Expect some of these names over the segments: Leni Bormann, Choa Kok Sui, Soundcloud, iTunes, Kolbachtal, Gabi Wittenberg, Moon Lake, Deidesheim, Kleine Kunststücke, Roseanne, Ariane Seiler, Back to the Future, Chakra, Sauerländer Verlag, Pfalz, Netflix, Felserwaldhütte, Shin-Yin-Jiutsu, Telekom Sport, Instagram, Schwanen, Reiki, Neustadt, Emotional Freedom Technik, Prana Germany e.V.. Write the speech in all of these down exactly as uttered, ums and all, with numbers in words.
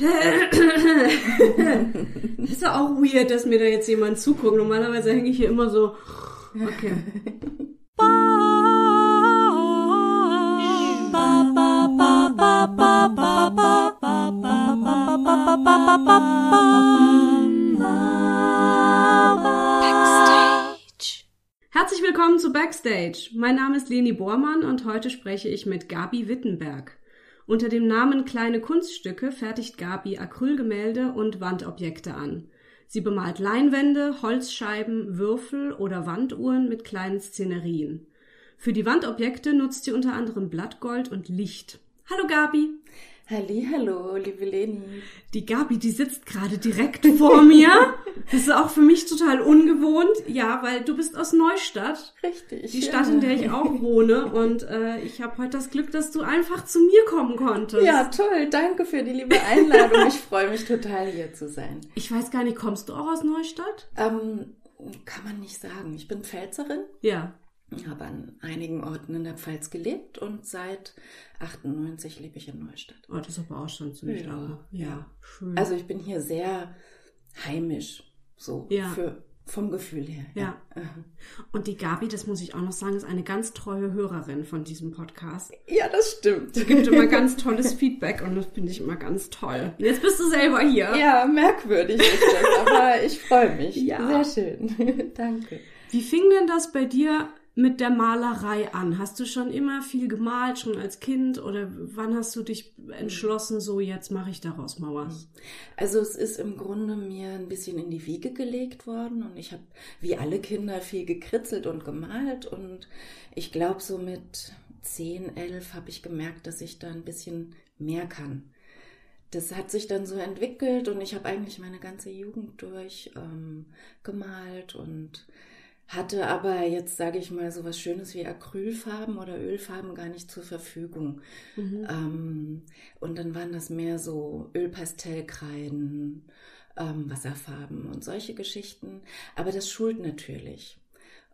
Das ist ja auch weird, dass mir da jetzt jemand zuguckt. Normalerweise hänge ich hier immer so. Okay. Backstage. Herzlich willkommen zu Backstage. Mein Name ist Leni Bormann und heute spreche ich mit Gabi Wittenberg. Unter dem Namen Kleine Kunststücke fertigt Gabi Acrylgemälde und Wandobjekte an. Sie bemalt Leinwände, Holzscheiben, Würfel oder Wanduhren mit kleinen Szenerien. Für die Wandobjekte nutzt sie unter anderem Blattgold und Licht. Hallo Gabi! Hallihallo, liebe Leni. Die Gabi, die sitzt gerade direkt vor mir. Das ist auch für mich total ungewohnt. Ja, weil du bist aus Neustadt. Richtig. Die Stadt, ja, in der ich auch wohne. Und äh, ich habe heute das Glück, dass du einfach zu mir kommen konntest. Ja, toll. Danke für die liebe Einladung. Ich freue mich total, hier zu sein. Ich weiß gar nicht, kommst du auch aus Neustadt? Ähm, kann man nicht sagen. Ich bin Pfälzerin. Ja. Habe an einigen Orten in der Pfalz gelebt und seit achtundneunzig lebe ich in Neustadt. Oh, das ist aber auch schon ziemlich lange. Ja, ja, schön. Also ich bin hier sehr heimisch, so ja. für, vom Gefühl her. Ja. ja. Und die Gabi, das muss ich auch noch sagen, ist eine ganz treue Hörerin von diesem Podcast. Ja, das stimmt. Sie gibt immer ganz tolles Feedback und das finde ich immer ganz toll. Jetzt bist du selber hier. Ja, merkwürdig ist das, aber ich freue mich. Ja. Sehr schön. Danke. Wie fing denn das bei dir mit der Malerei an? Hast du schon immer viel gemalt, schon als Kind? Oder wann hast du dich entschlossen, so jetzt mache ich daraus mal was? Also es ist im Grunde mir ein bisschen in die Wiege gelegt worden und ich habe wie alle Kinder viel gekritzelt und gemalt und ich glaube so mit zehn, elf habe ich gemerkt, dass ich da ein bisschen mehr kann. Das hat sich dann so entwickelt und ich habe eigentlich meine ganze Jugend durch ähm, gemalt und hatte aber jetzt, sage ich mal, so was Schönes wie Acrylfarben oder Ölfarben gar nicht zur Verfügung. Mhm. Ähm, und dann waren das mehr so Ölpastellkreiden, ähm, Wasserfarben und solche Geschichten. Aber das schult natürlich.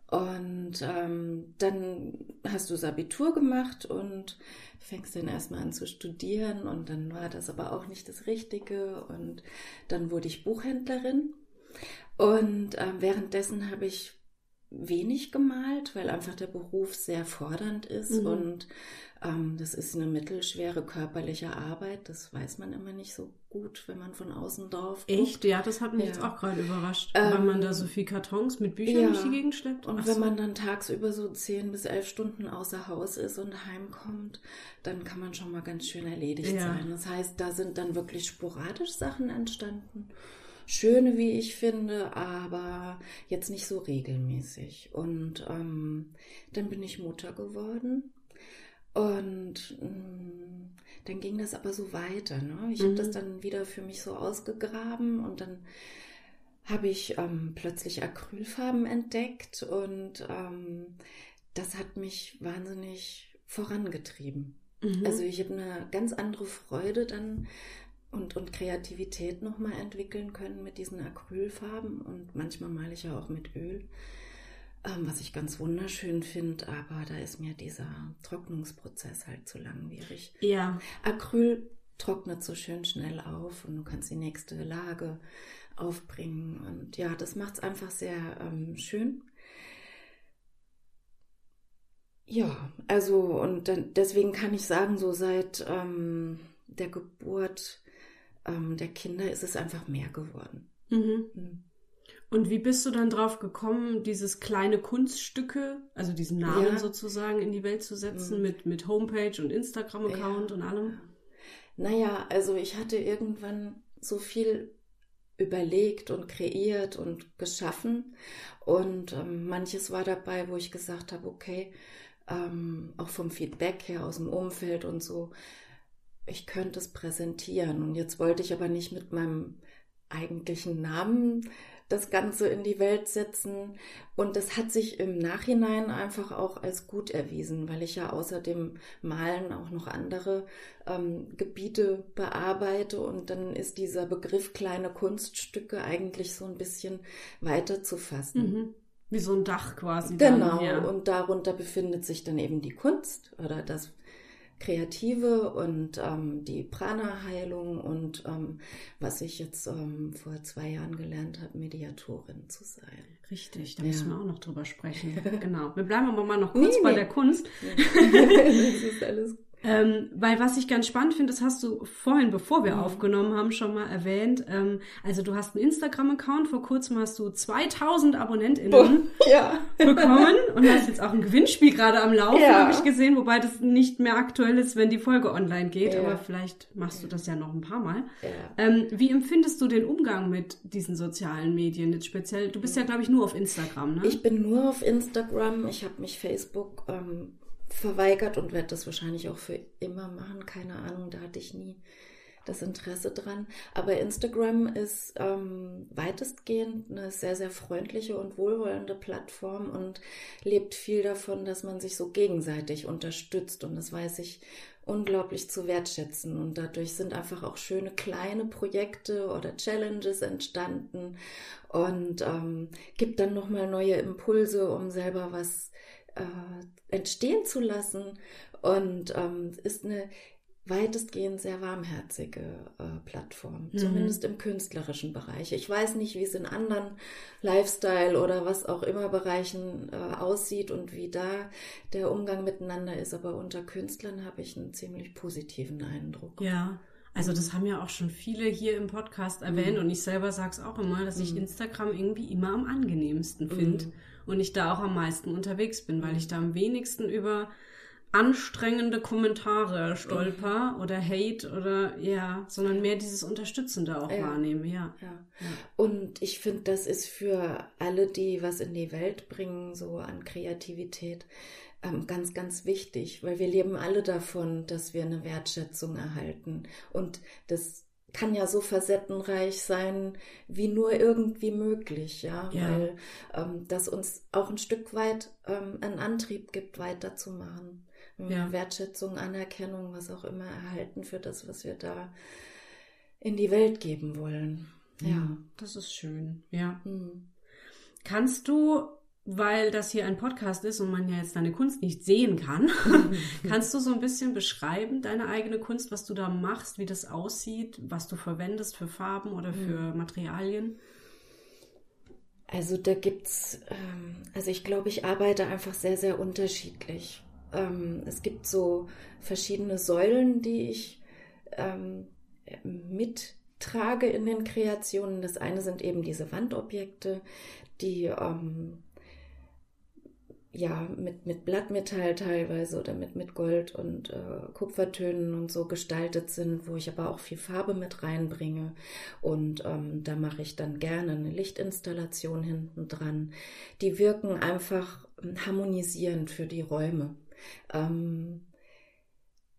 Und ähm, dann hast du das Abitur gemacht und fängst dann erstmal an zu studieren. Und dann war das aber auch nicht das Richtige. Und dann wurde ich Buchhändlerin. Und äh, währenddessen habe ich wenig gemalt, weil einfach der Beruf sehr fordernd ist, mhm, und ähm, das ist eine mittelschwere körperliche Arbeit, das weiß man immer nicht so gut, wenn man von außen drauf guckt. Echt? Ja, das hat mich ja. jetzt auch gerade überrascht, ähm, weil man da so viel Kartons mit Büchern ja. durch die Gegend schleppt. Und Achso. wenn man dann tagsüber so zehn bis elf Stunden außer Haus ist und heimkommt, dann kann man schon mal ganz schön erledigt ja. sein. Das heißt, da sind dann wirklich sporadisch Sachen entstanden. Schöne, wie ich finde, aber jetzt nicht so regelmäßig. Und ähm, dann bin ich Mutter geworden und ähm, dann ging das aber so weiter. Ne? Ich mhm. habe das dann wieder für mich so ausgegraben und dann habe ich ähm, plötzlich Acrylfarben entdeckt und ähm, das hat mich wahnsinnig vorangetrieben. Mhm. Also ich habe eine ganz andere Freude dann Und, und Kreativität nochmal entwickeln können mit diesen Acrylfarben und manchmal male ich ja auch mit Öl, ähm, was ich ganz wunderschön finde, aber da ist mir dieser Trocknungsprozess halt zu langwierig. Ja. Acryl trocknet so schön schnell auf und du kannst die nächste Lage aufbringen und ja, das macht es einfach sehr ähm, schön. Ja, also und dann, deswegen kann ich sagen, so seit ähm, der Geburt der Kinder ist es einfach mehr geworden. Mhm. Mhm. Und wie bist du dann drauf gekommen, dieses kleine Kunststücke, also diesen Namen ja. sozusagen in die Welt zu setzen, mhm. mit, mit Homepage und Instagram-Account ja. und allem? Naja, also ich hatte irgendwann so viel überlegt und kreiert und geschaffen und ähm, manches war dabei, wo ich gesagt habe, okay, ähm, auch vom Feedback her, aus dem Umfeld und so, ich könnte es präsentieren und jetzt wollte ich aber nicht mit meinem eigentlichen Namen das Ganze in die Welt setzen und das hat sich im Nachhinein einfach auch als gut erwiesen, weil ich ja außer dem Malen auch noch andere ähm, Gebiete bearbeite und dann ist dieser Begriff kleine Kunststücke eigentlich so ein bisschen weiter zu fassen. Mhm. Wie so ein Dach quasi. Genau, dann, ja. und darunter befindet sich dann eben die Kunst oder das Kreative und ähm, die Prana-Heilung und ähm, was ich jetzt ähm, vor zwei Jahren gelernt habe, Mediatorin zu sein. Richtig, da ja. müssen wir auch noch drüber sprechen. Genau. Wir bleiben aber mal noch kurz nee, bei nee. der Kunst. Das ist alles gut. Ähm, weil was ich ganz spannend finde, das hast du vorhin, bevor wir mhm. aufgenommen haben, schon mal erwähnt. Ähm, also du hast einen Instagram-Account, vor kurzem hast du zweitausend AbonnentInnen ja. bekommen und hast jetzt auch ein Gewinnspiel gerade am Laufen, ja. habe ich gesehen, wobei das nicht mehr aktuell ist, wenn die Folge online geht, ja. aber vielleicht machst du das ja noch ein paar Mal. Ja. Ähm, wie empfindest du den Umgang mit diesen sozialen Medien jetzt speziell? Du bist ja, glaube ich, nur auf Instagram, ne? Ich bin nur auf Instagram, ich habe mich Facebook ähm, verweigert und werde das wahrscheinlich auch für immer machen, keine Ahnung, da hatte ich nie das Interesse dran. Aber Instagram ist ähm, weitestgehend eine sehr, sehr freundliche und wohlwollende Plattform und lebt viel davon, dass man sich so gegenseitig unterstützt und das weiß ich unglaublich zu wertschätzen und dadurch sind einfach auch schöne kleine Projekte oder Challenges entstanden und ähm, gibt dann nochmal neue Impulse, um selber was Äh, entstehen zu lassen und ähm, ist eine weitestgehend sehr warmherzige äh, Plattform, mhm. zumindest im künstlerischen Bereich. Ich weiß nicht, wie es in anderen Lifestyle oder was auch immer Bereichen äh, aussieht und wie da der Umgang miteinander ist, aber unter Künstlern habe ich einen ziemlich positiven Eindruck. Ja. Also das haben ja auch schon viele hier im Podcast erwähnt mm. und ich selber sage es auch immer, dass mm. ich Instagram irgendwie immer am angenehmsten finde mm. und ich da auch am meisten unterwegs bin, weil ich da am wenigsten über anstrengende Kommentare stolper mm. oder Hate oder ja, sondern mehr dieses Unterstützende auch ja. wahrnehme, ja. ja. ja. Und ich finde, das ist für alle, die was in die Welt bringen, so an Kreativität, ganz, ganz wichtig, weil wir leben alle davon, dass wir eine Wertschätzung erhalten. Und das kann ja so facettenreich sein, wie nur irgendwie möglich, ja, ja. weil ähm, das uns auch ein Stück weit ähm, einen Antrieb gibt, weiterzumachen. Ja. Wertschätzung, Anerkennung, was auch immer erhalten für das, was wir da in die Welt geben wollen. Ja, ja. Das ist schön, ja. Mhm. Kannst du... Weil das hier ein Podcast ist und man ja jetzt deine Kunst nicht sehen kann, kannst du so ein bisschen beschreiben, deine eigene Kunst, was du da machst, wie das aussieht, was du verwendest für Farben oder für Materialien? Also da gibt's, also ich glaube, ich arbeite einfach sehr, sehr unterschiedlich. Es gibt so verschiedene Säulen, die ich mittrage in den Kreationen. Das eine sind eben diese Wandobjekte, die... ja, mit, mit Blattmetall teilweise oder mit, mit Gold und äh, Kupfertönen und so gestaltet sind, wo ich aber auch viel Farbe mit reinbringe. Und ähm, da mache ich dann gerne eine Lichtinstallation hinten dran. Die wirken einfach harmonisierend für die Räume. Ähm,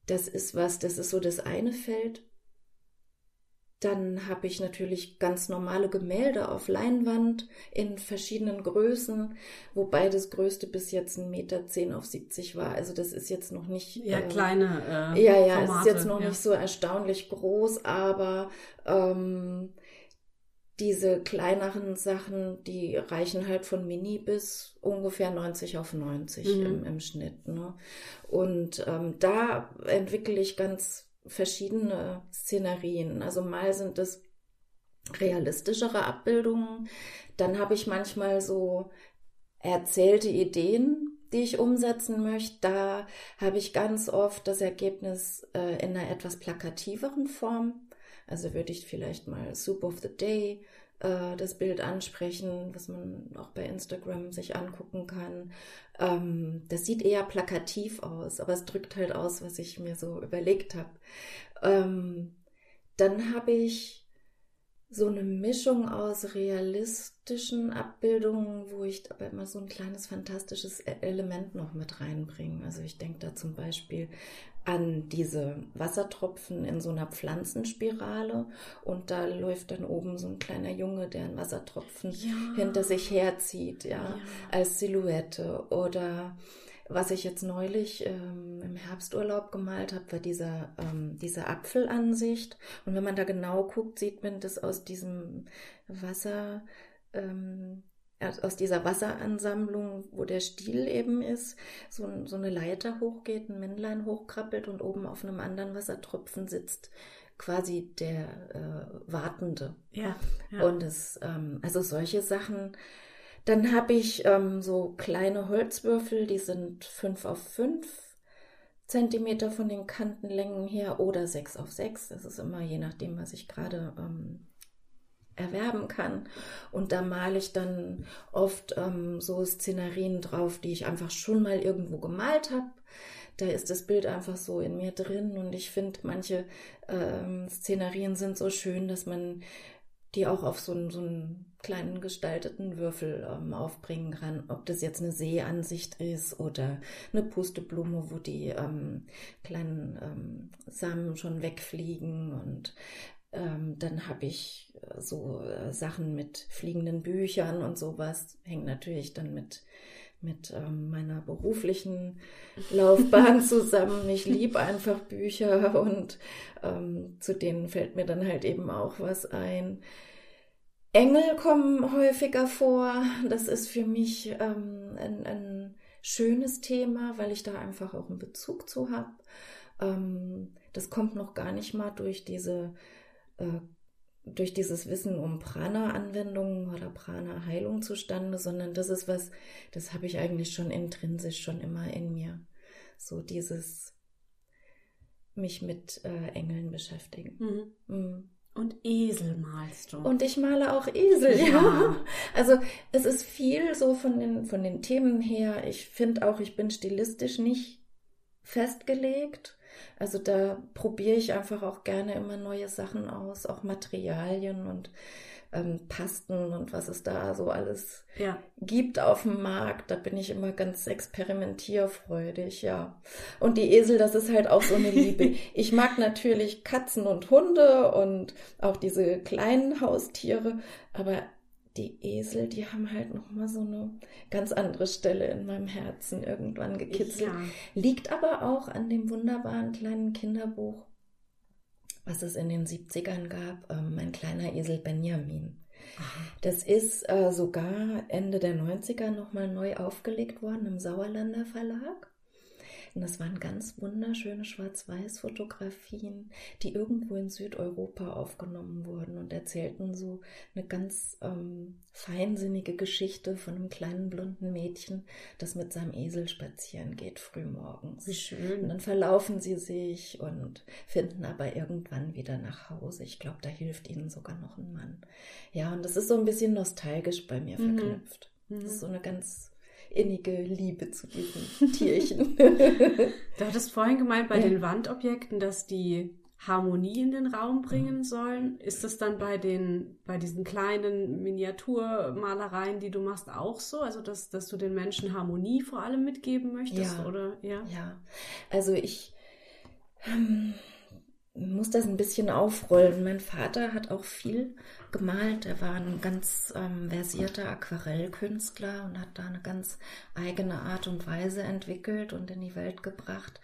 das ist was, das ist so das eine Feld. Dann habe ich natürlich ganz normale Gemälde auf Leinwand in verschiedenen Größen, wobei das größte bis jetzt ein Meter zehn auf siebzig war. Also das ist jetzt noch nicht... Ja, ähm, kleine äh, Ja, ja, Formate, ist jetzt noch ja. nicht so erstaunlich groß, aber ähm, diese kleineren Sachen, die reichen halt von Mini bis ungefähr neunzig auf neunzig mhm. im, im Schnitt. Ne? Und ähm, da entwickle ich ganz... verschiedene Szenerien. Also mal sind es realistischere Abbildungen, dann habe ich manchmal so erzählte Ideen, die ich umsetzen möchte. Da habe ich ganz oft das Ergebnis äh, in einer etwas plakativeren Form. Also würde ich vielleicht mal Soup of the Day äh, das Bild ansprechen, was man auch bei Instagram sich angucken kann. Das sieht eher plakativ aus, aber es drückt halt aus, was ich mir so überlegt habe. Dann habe ich so eine Mischung aus realistischen Abbildungen, wo ich aber immer so ein kleines fantastisches Element noch mit reinbringe. Also ich denke da zum Beispiel an diese Wassertropfen in so einer Pflanzenspirale und da läuft dann oben so ein kleiner Junge, der einen Wassertropfen ja. hinter sich herzieht, ja, ja, als Silhouette. Oder was ich jetzt neulich ähm, im Herbsturlaub gemalt habe, war diese, ähm, diese Apfelansicht. Und wenn man da genau guckt, sieht man das aus diesem Wasser, ähm, aus dieser Wasseransammlung, wo der Stiel eben ist, so, so eine Leiter hochgeht, ein Männlein hochkrabbelt und oben auf einem anderen Wassertropfen sitzt quasi der äh, Wartende. Ja, ja. Und es, ähm, also solche Sachen. Dann habe ich ähm, so kleine Holzwürfel, die sind fünf auf fünf Zentimeter von den Kantenlängen her oder sechs auf sechs. Das ist immer je nachdem, was ich gerade ähm, erwerben kann. Und da male ich dann oft ähm, so Szenarien drauf, die ich einfach schon mal irgendwo gemalt habe. Da ist das Bild einfach so in mir drin und ich finde, manche ähm, Szenarien sind so schön, dass man die auch auf so einen, so einen kleinen gestalteten Würfel ähm, aufbringen kann. Ob das jetzt eine Seeansicht ist oder eine Pusteblume, wo die ähm, kleinen ähm, Samen schon wegfliegen und Ähm, dann habe ich so äh, Sachen mit fliegenden Büchern und sowas. Hängt natürlich dann mit, mit ähm, meiner beruflichen Laufbahn zusammen. Ich liebe einfach Bücher und ähm, zu denen fällt mir dann halt eben auch was ein. Engel kommen häufiger vor. Das ist für mich ähm, ein, ein schönes Thema, weil ich da einfach auch einen Bezug zu habe. Ähm, das kommt noch gar nicht mal durch diese durch dieses Wissen um Prana-Anwendungen oder Prana-Heilung zustande, sondern das ist was, das habe ich eigentlich schon intrinsisch schon immer in mir. So dieses mich mit äh, Engeln beschäftigen. Mhm. Mhm. Und Esel malst du. Und ich male auch Esel, ja. ja. Also es ist viel so von den, von den Themen her. Ich finde auch, ich bin stilistisch nicht festgelegt. Also da probiere ich einfach auch gerne immer neue Sachen aus, auch Materialien und ähm, Pasten und was es da so alles ja. gibt auf dem Markt. Da bin ich immer ganz experimentierfreudig, ja. Und die Esel, das ist halt auch so eine Liebe. Ich mag natürlich Katzen und Hunde und auch diese kleinen Haustiere, aber die Esel, die haben halt nochmal so eine ganz andere Stelle in meinem Herzen irgendwann gekitzelt. Ja. Liegt aber auch an dem wunderbaren kleinen Kinderbuch, was es in den siebzigern gab, äh, Mein kleiner Esel Benjamin. Aha. Das ist äh, sogar Ende der neunziger nochmal neu aufgelegt worden im Sauerländer Verlag. Und das waren ganz wunderschöne Schwarz-Weiß-Fotografien, die irgendwo in Südeuropa aufgenommen wurden und erzählten so eine ganz ähm, feinsinnige Geschichte von einem kleinen blonden Mädchen, das mit seinem Esel spazieren geht frühmorgens. Wie schön. Und dann verlaufen sie sich und finden aber irgendwann wieder nach Hause. Ich glaube, da hilft ihnen sogar noch ein Mann. Ja, und das ist so ein bisschen nostalgisch bei mir mhm. verknüpft. Mhm. Das ist so eine ganz innige Liebe zu diesen Tierchen. Du hattest vorhin gemeint, bei ja. den Wandobjekten, dass die Harmonie in den Raum bringen sollen. Ist das dann bei den, bei diesen kleinen Miniaturmalereien, die du machst, auch so? Also, dass, dass du den Menschen Harmonie vor allem mitgeben möchtest? Ja, oder? Ja. ja. Also ich ähm, muss das ein bisschen aufrollen. Mein Vater hat auch viel gemalt. Er war ein ganz ähm, versierter Aquarellkünstler und hat da eine ganz eigene Art und Weise entwickelt und in die Welt gebracht.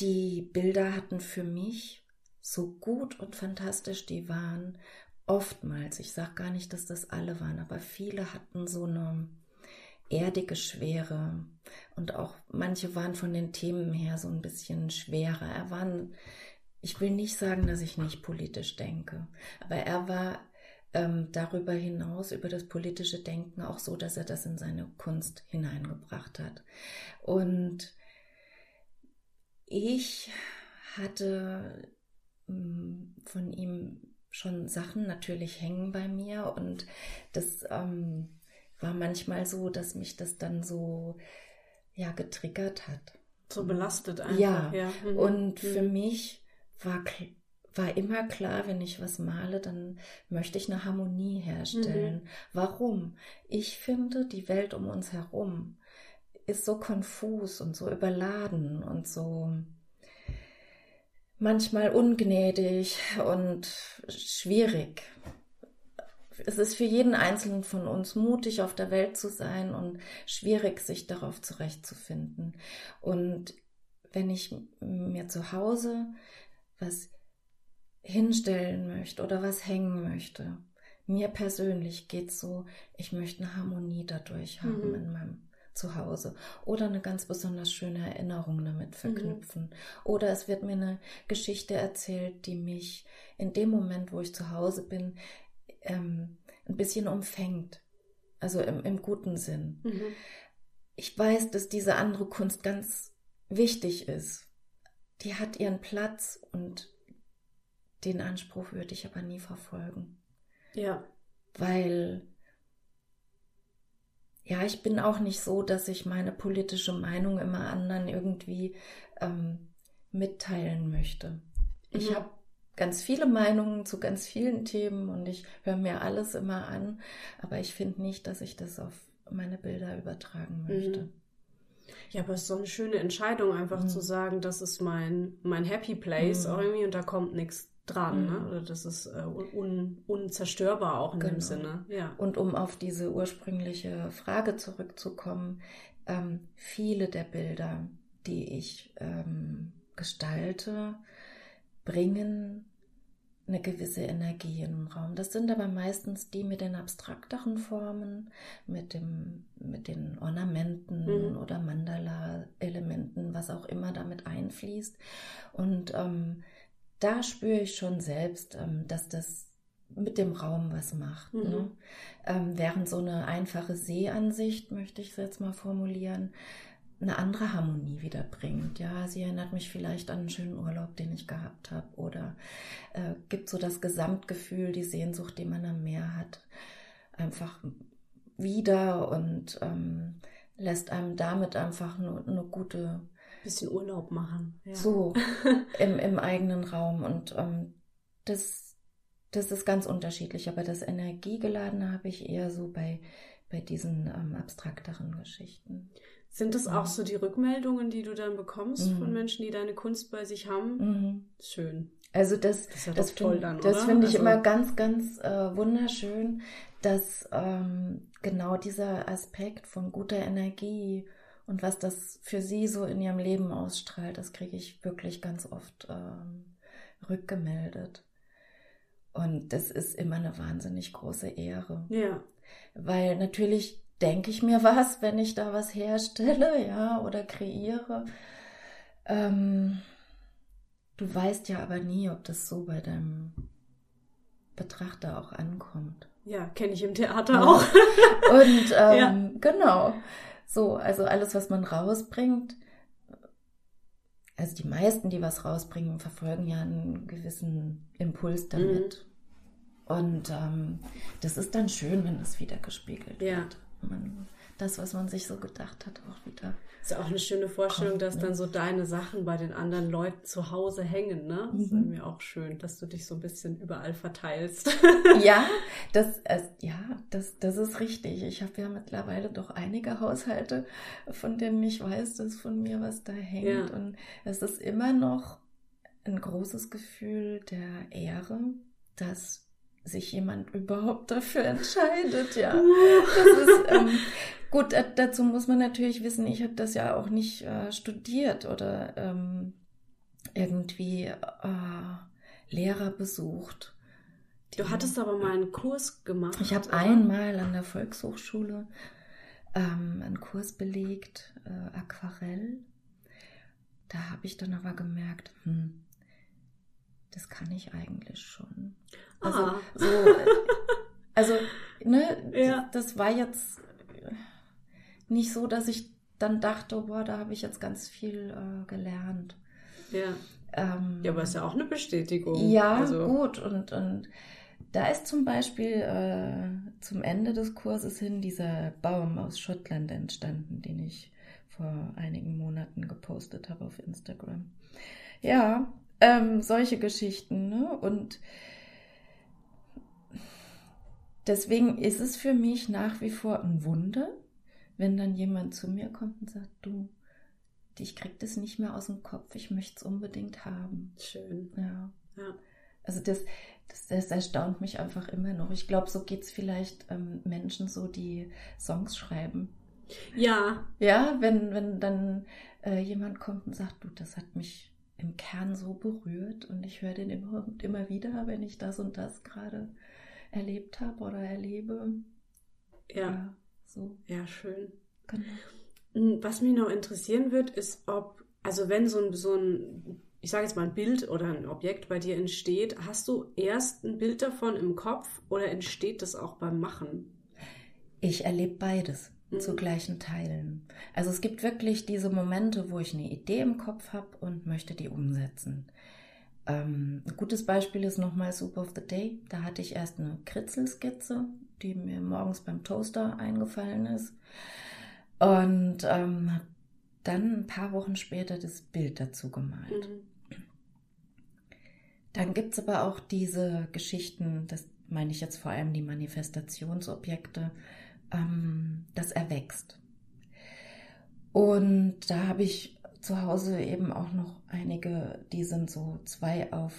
Die Bilder hatten für mich, so gut und fantastisch die waren, oftmals, ich sage gar nicht, dass das alle waren, aber viele hatten so eine erdige Schwere und auch manche waren von den Themen her so ein bisschen schwerer. Er war ein Ich will nicht sagen, dass ich nicht politisch denke, aber er war ähm, darüber hinaus, über das politische Denken auch so, dass er das in seine Kunst hineingebracht hat. Und ich hatte ähm, von ihm schon Sachen natürlich hängen bei mir und das ähm, war manchmal so, dass mich das dann so ja, getriggert hat. So belastet einfach. Ja, ja. Mhm. und mhm. für mich War, war immer klar, wenn ich was male, dann möchte ich eine Harmonie herstellen. Mhm. Warum? Ich finde, die Welt um uns herum ist so konfus und so überladen und so manchmal ungnädig und schwierig. Es ist für jeden Einzelnen von uns mutig, auf der Welt zu sein und schwierig, sich darauf zurechtzufinden. Und wenn ich mir zu Hause was hinstellen möchte oder was hängen möchte, mir persönlich geht's so, ich möchte eine Harmonie dadurch haben mhm. in meinem Zuhause oder eine ganz besonders schöne Erinnerung damit verknüpfen. Mhm. Oder es wird mir eine Geschichte erzählt, die mich in dem Moment, wo ich zu Hause bin, ähm, ein bisschen umfängt. Also im, im guten Sinn. Mhm. Ich weiß, dass diese andere Kunst ganz wichtig ist. Die hat ihren Platz und den Anspruch würde ich aber nie verfolgen. Ja. Weil, ja, ich bin auch nicht so, dass ich meine politische Meinung immer anderen irgendwie ähm, mitteilen möchte. Ich mhm. habe ganz viele Meinungen zu ganz vielen Themen und ich höre mir alles immer an, aber ich finde nicht, dass ich das auf meine Bilder übertragen möchte. Mhm. Ja, aber es ist so eine schöne Entscheidung, einfach mhm. zu sagen, das ist mein, mein Happy Place mhm. irgendwie und da kommt nichts dran, mhm. ne? Oder das ist äh, un, unzerstörbar auch in genau. dem Sinne. Ja. Und um auf diese ursprüngliche Frage zurückzukommen, ähm, viele der Bilder, die ich ähm, gestalte, bringen eine gewisse Energie in den Raum. Das sind aber meistens die mit den abstrakteren Formen, mit dem, mit den Ornamenten mhm. oder Mandala-Elementen, was auch immer damit einfließt. Und ähm, da spüre ich schon selbst, ähm, dass das mit dem Raum was macht. Mhm. Ne? Ähm, während so eine einfache Seeansicht, möchte ich es jetzt mal formulieren, eine andere Harmonie wieder bringt. Ja, sie erinnert mich vielleicht an einen schönen Urlaub, den ich gehabt habe, oder äh, gibt so das Gesamtgefühl, die Sehnsucht, die man am Meer hat, einfach wieder und ähm, lässt einem damit einfach eine, eine gute... Bisschen Urlaub machen. Ja. So, im, im eigenen Raum. Und ähm, das, das ist ganz unterschiedlich, aber das Energiegeladene habe ich eher so bei, bei diesen ähm, abstrakteren Geschichten. Sind das auch so die Rückmeldungen, die du dann bekommst mhm. von Menschen, die deine Kunst bei sich haben? Mhm. Schön. Also das, das, ja das finde find ich also immer ganz, ganz äh, wunderschön, dass ähm, genau dieser Aspekt von guter Energie und was das für sie so in ihrem Leben ausstrahlt, das kriege ich wirklich ganz oft ähm, rückgemeldet. Und das ist immer eine wahnsinnig große Ehre. Ja. Weil natürlich... denke ich mir was, wenn ich da was herstelle, ja, oder kreiere. Ähm, du weißt ja aber nie, ob das so bei deinem Betrachter auch ankommt. Ja, kenne ich im Theater ja. auch. Und ähm, ja. genau, so, also alles, was man rausbringt, also die meisten, die was rausbringen, verfolgen ja einen gewissen Impuls damit. Mhm. Und ähm, das ist dann schön, wenn das wieder gespiegelt ja. wird. Man, das, was man sich so gedacht hat, auch wieder. Ist ja auch eine schöne Vorstellung, dass dann so deine Sachen bei den anderen Leuten zu Hause hängen, ne? Das mhm. ist mir auch schön, dass du dich so ein bisschen überall verteilst. Ja, das, also, ja, das, das ist richtig. Ich habe ja mittlerweile doch einige Haushalte, von denen ich weiß, dass von mir was da hängt. Ja. Und es ist immer noch ein großes Gefühl der Ehre, dass sich jemand überhaupt dafür entscheidet, ja. Das ist, ähm, gut, dazu muss man natürlich wissen, ich habe das ja auch nicht äh, studiert oder ähm, irgendwie äh, Lehrer besucht. Die, du hattest aber mal einen Kurs gemacht. Ich habe einmal an der Volkshochschule ähm, einen Kurs belegt, äh, Aquarell. Da habe ich dann aber gemerkt, hm, das kann ich eigentlich schon. Also, ah. so, also ne, ja. das war jetzt nicht so, dass ich dann dachte, boah, da habe ich jetzt ganz viel äh, gelernt. Ja. Ähm, ja, aber ist ja auch eine Bestätigung. Ja, also. gut. Und, und da ist zum Beispiel äh, zum Ende des Kurses hin dieser Baum aus Schottland entstanden, den ich vor einigen Monaten gepostet habe auf Instagram. Ja. Ähm, solche Geschichten, ne? Und deswegen ist es für mich nach wie vor ein Wunder, wenn dann jemand zu mir kommt und sagt, du, ich krieg das nicht mehr aus dem Kopf, ich möchte es unbedingt haben. Schön. Ja. ja. Also das, das, das erstaunt mich einfach immer noch. Ich glaube, so geht es vielleicht ähm, Menschen so, die Songs schreiben. Ja. Ja, wenn, wenn dann äh, jemand kommt und sagt, du, das hat mich im Kern so berührt und ich höre den immer, immer wieder, wenn ich das und das gerade erlebt habe oder erlebe. Ja, ja, so. Ja, schön. Genau. Was mich noch interessieren wird, ist, ob, also wenn so ein, so ein, ich sage jetzt mal ein Bild oder ein Objekt bei dir entsteht, hast du erst ein Bild davon im Kopf oder entsteht das auch beim Machen? Ich erlebe beides mhm. zu gleichen Teilen. Also es gibt wirklich diese Momente, wo ich eine Idee im Kopf habe und möchte die umsetzen. Ähm, ein gutes Beispiel ist nochmal Soup of the Day. Da hatte ich erst eine Kritzelskizze, die mir morgens beim Toaster eingefallen ist. Und ähm, dann ein paar Wochen später das Bild dazu gemalt. Mhm. Dann gibt es aber auch diese Geschichten, das meine ich jetzt vor allem die Manifestationsobjekte, ähm, das erwächst. Und da habe ich zu Hause eben auch noch einige, die sind so zwei auf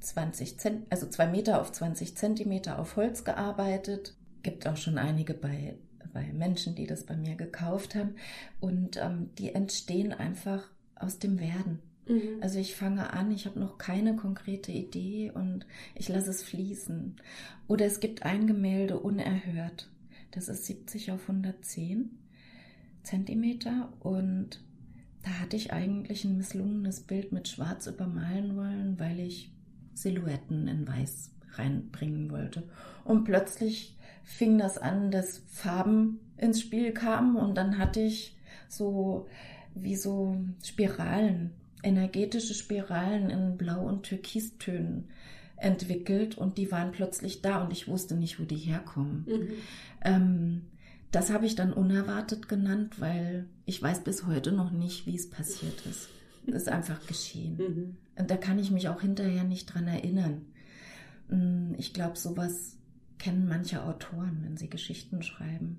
zwanzig Zent, also zwei Meter auf zwanzig Zentimeter auf Holz gearbeitet. Gibt auch schon einige bei, bei Menschen, die das bei mir gekauft haben. Und ähm, die entstehen einfach aus dem Werden. Mhm. Also ich fange an, ich habe noch keine konkrete Idee und ich lasse es fließen. Oder es gibt ein Gemälde unerhört. Das ist siebzig auf hundertzehn Zentimeter und da hatte ich eigentlich ein misslungenes Bild mit Schwarz übermalen wollen, weil ich Silhouetten in Weiß reinbringen wollte. Und plötzlich fing das an, dass Farben ins Spiel kamen und dann hatte ich so wie so Spiralen, energetische Spiralen in Blau- und Türkistönen entwickelt und die waren plötzlich da und ich wusste nicht, wo die herkommen. Mhm. Ähm, Das habe ich dann unerwartet genannt, weil ich weiß bis heute noch nicht, wie es passiert ist. Es ist einfach geschehen. Mhm. Und da kann ich mich auch hinterher nicht dran erinnern. Ich glaube, sowas kennen manche Autoren, wenn sie Geschichten schreiben.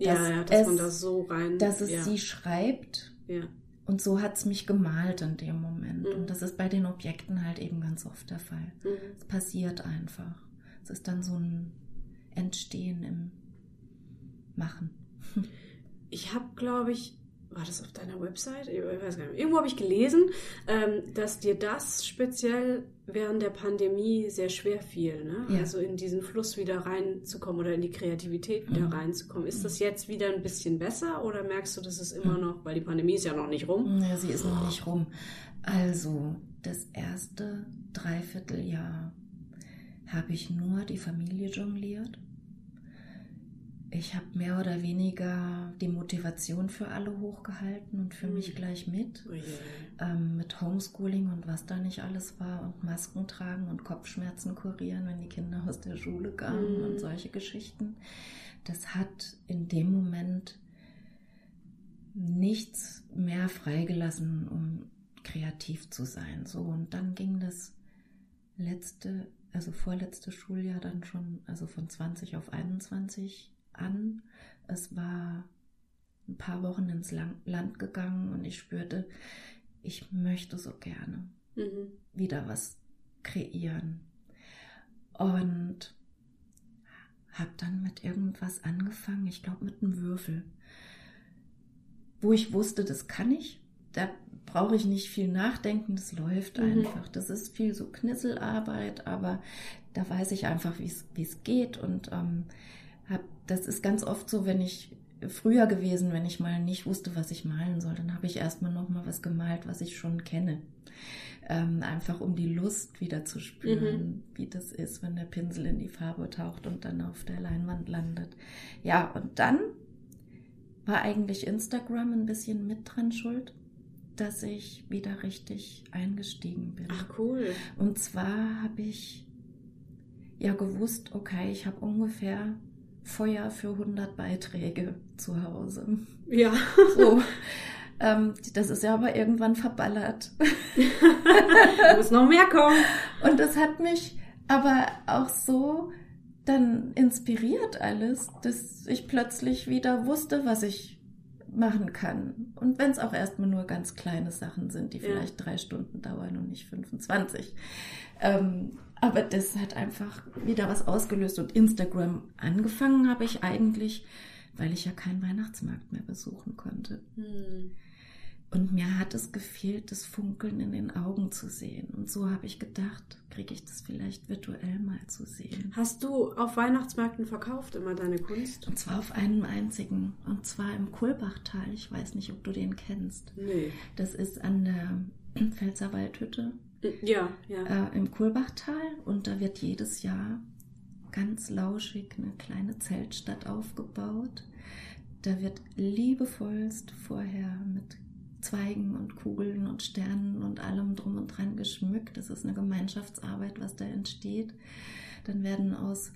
Dass ja, ja, dass es, man das so rein... Dass es ja. sie schreibt ja. und so hat es mich gemalt in dem Moment. Mhm. Und das ist bei den Objekten halt eben ganz oft der Fall. Mhm. Es passiert einfach. Es ist dann so ein Entstehen im... machen. Ich habe, glaube ich, war das auf deiner Website? Ich weiß gar nicht. Irgendwo habe ich gelesen, dass dir das speziell während der Pandemie sehr schwer fiel, ne? Ja. Also in diesen Fluss wieder reinzukommen oder in die Kreativität wieder mhm. reinzukommen. Ist das jetzt wieder ein bisschen besser oder merkst du, dass es immer noch, weil die Pandemie ist ja noch nicht rum? Ja, sie ist noch nicht rum. Also, das erste Dreivierteljahr habe ich nur die Familie jongliert. Ich habe mehr oder weniger die Motivation für alle hochgehalten und für mich gleich mit. Oh yeah. ähm, mit Homeschooling und was da nicht alles war und Masken tragen und Kopfschmerzen kurieren, wenn die Kinder aus der Schule kamen mm. und solche Geschichten. Das hat in dem Moment nichts mehr freigelassen, um kreativ zu sein. So, und dann ging das letzte, also vorletzte Schuljahr dann schon, also von zwanzig auf einundzwanzig an. Es war ein paar Wochen ins Land gegangen und ich spürte, ich möchte so gerne mhm. wieder was kreieren. Und habe dann mit irgendwas angefangen, ich glaube mit einem Würfel, wo ich wusste, das kann ich. Da brauche ich nicht viel nachdenken, das läuft mhm. einfach. Das ist viel so Knisselarbeit, aber da weiß ich einfach, wie es geht und ähm, das ist ganz oft so, wenn ich früher gewesen, wenn ich mal nicht wusste, was ich malen soll, dann habe ich erstmal nochmal was gemalt, was ich schon kenne. Ähm, einfach um die Lust wieder zu spüren, mhm. wie das ist, wenn der Pinsel in die Farbe taucht und dann auf der Leinwand landet. Ja, und dann war eigentlich Instagram ein bisschen mit dran schuld, dass ich wieder richtig eingestiegen bin. Ach cool. Und zwar habe ich ja gewusst, okay, ich habe ungefähr Feuer für hundert Beiträge zu Hause. Ja. So. Ähm, das ist ja aber irgendwann verballert. Muss noch mehr kommen. Und das hat mich aber auch so dann inspiriert alles, dass ich plötzlich wieder wusste, was ich machen kann. Und wenn es auch erstmal nur ganz kleine Sachen sind, die ja. vielleicht drei Stunden dauern und nicht fünfundzwanzig. Ähm, Aber das hat einfach wieder was ausgelöst. Und Instagram angefangen habe ich eigentlich, weil ich ja keinen Weihnachtsmarkt mehr besuchen konnte. Hm. Und mir hat es gefehlt, das Funkeln in den Augen zu sehen. Und so habe ich gedacht, kriege ich das vielleicht virtuell mal zu sehen. Hast du auf Weihnachtsmärkten verkauft immer deine Kunst? Und zwar auf einem einzigen. Und zwar im Kolbachtal. Ich weiß nicht, ob du den kennst. Nee. Das ist an der Felserwaldhütte. Ja, ja. Äh, im Kolbachtal. Und da wird jedes Jahr ganz lauschig eine kleine Zeltstadt aufgebaut. Da wird liebevollst vorher mit Zweigen und Kugeln und Sternen und allem drum und dran geschmückt. Das ist eine Gemeinschaftsarbeit, was da entsteht. Dann werden aus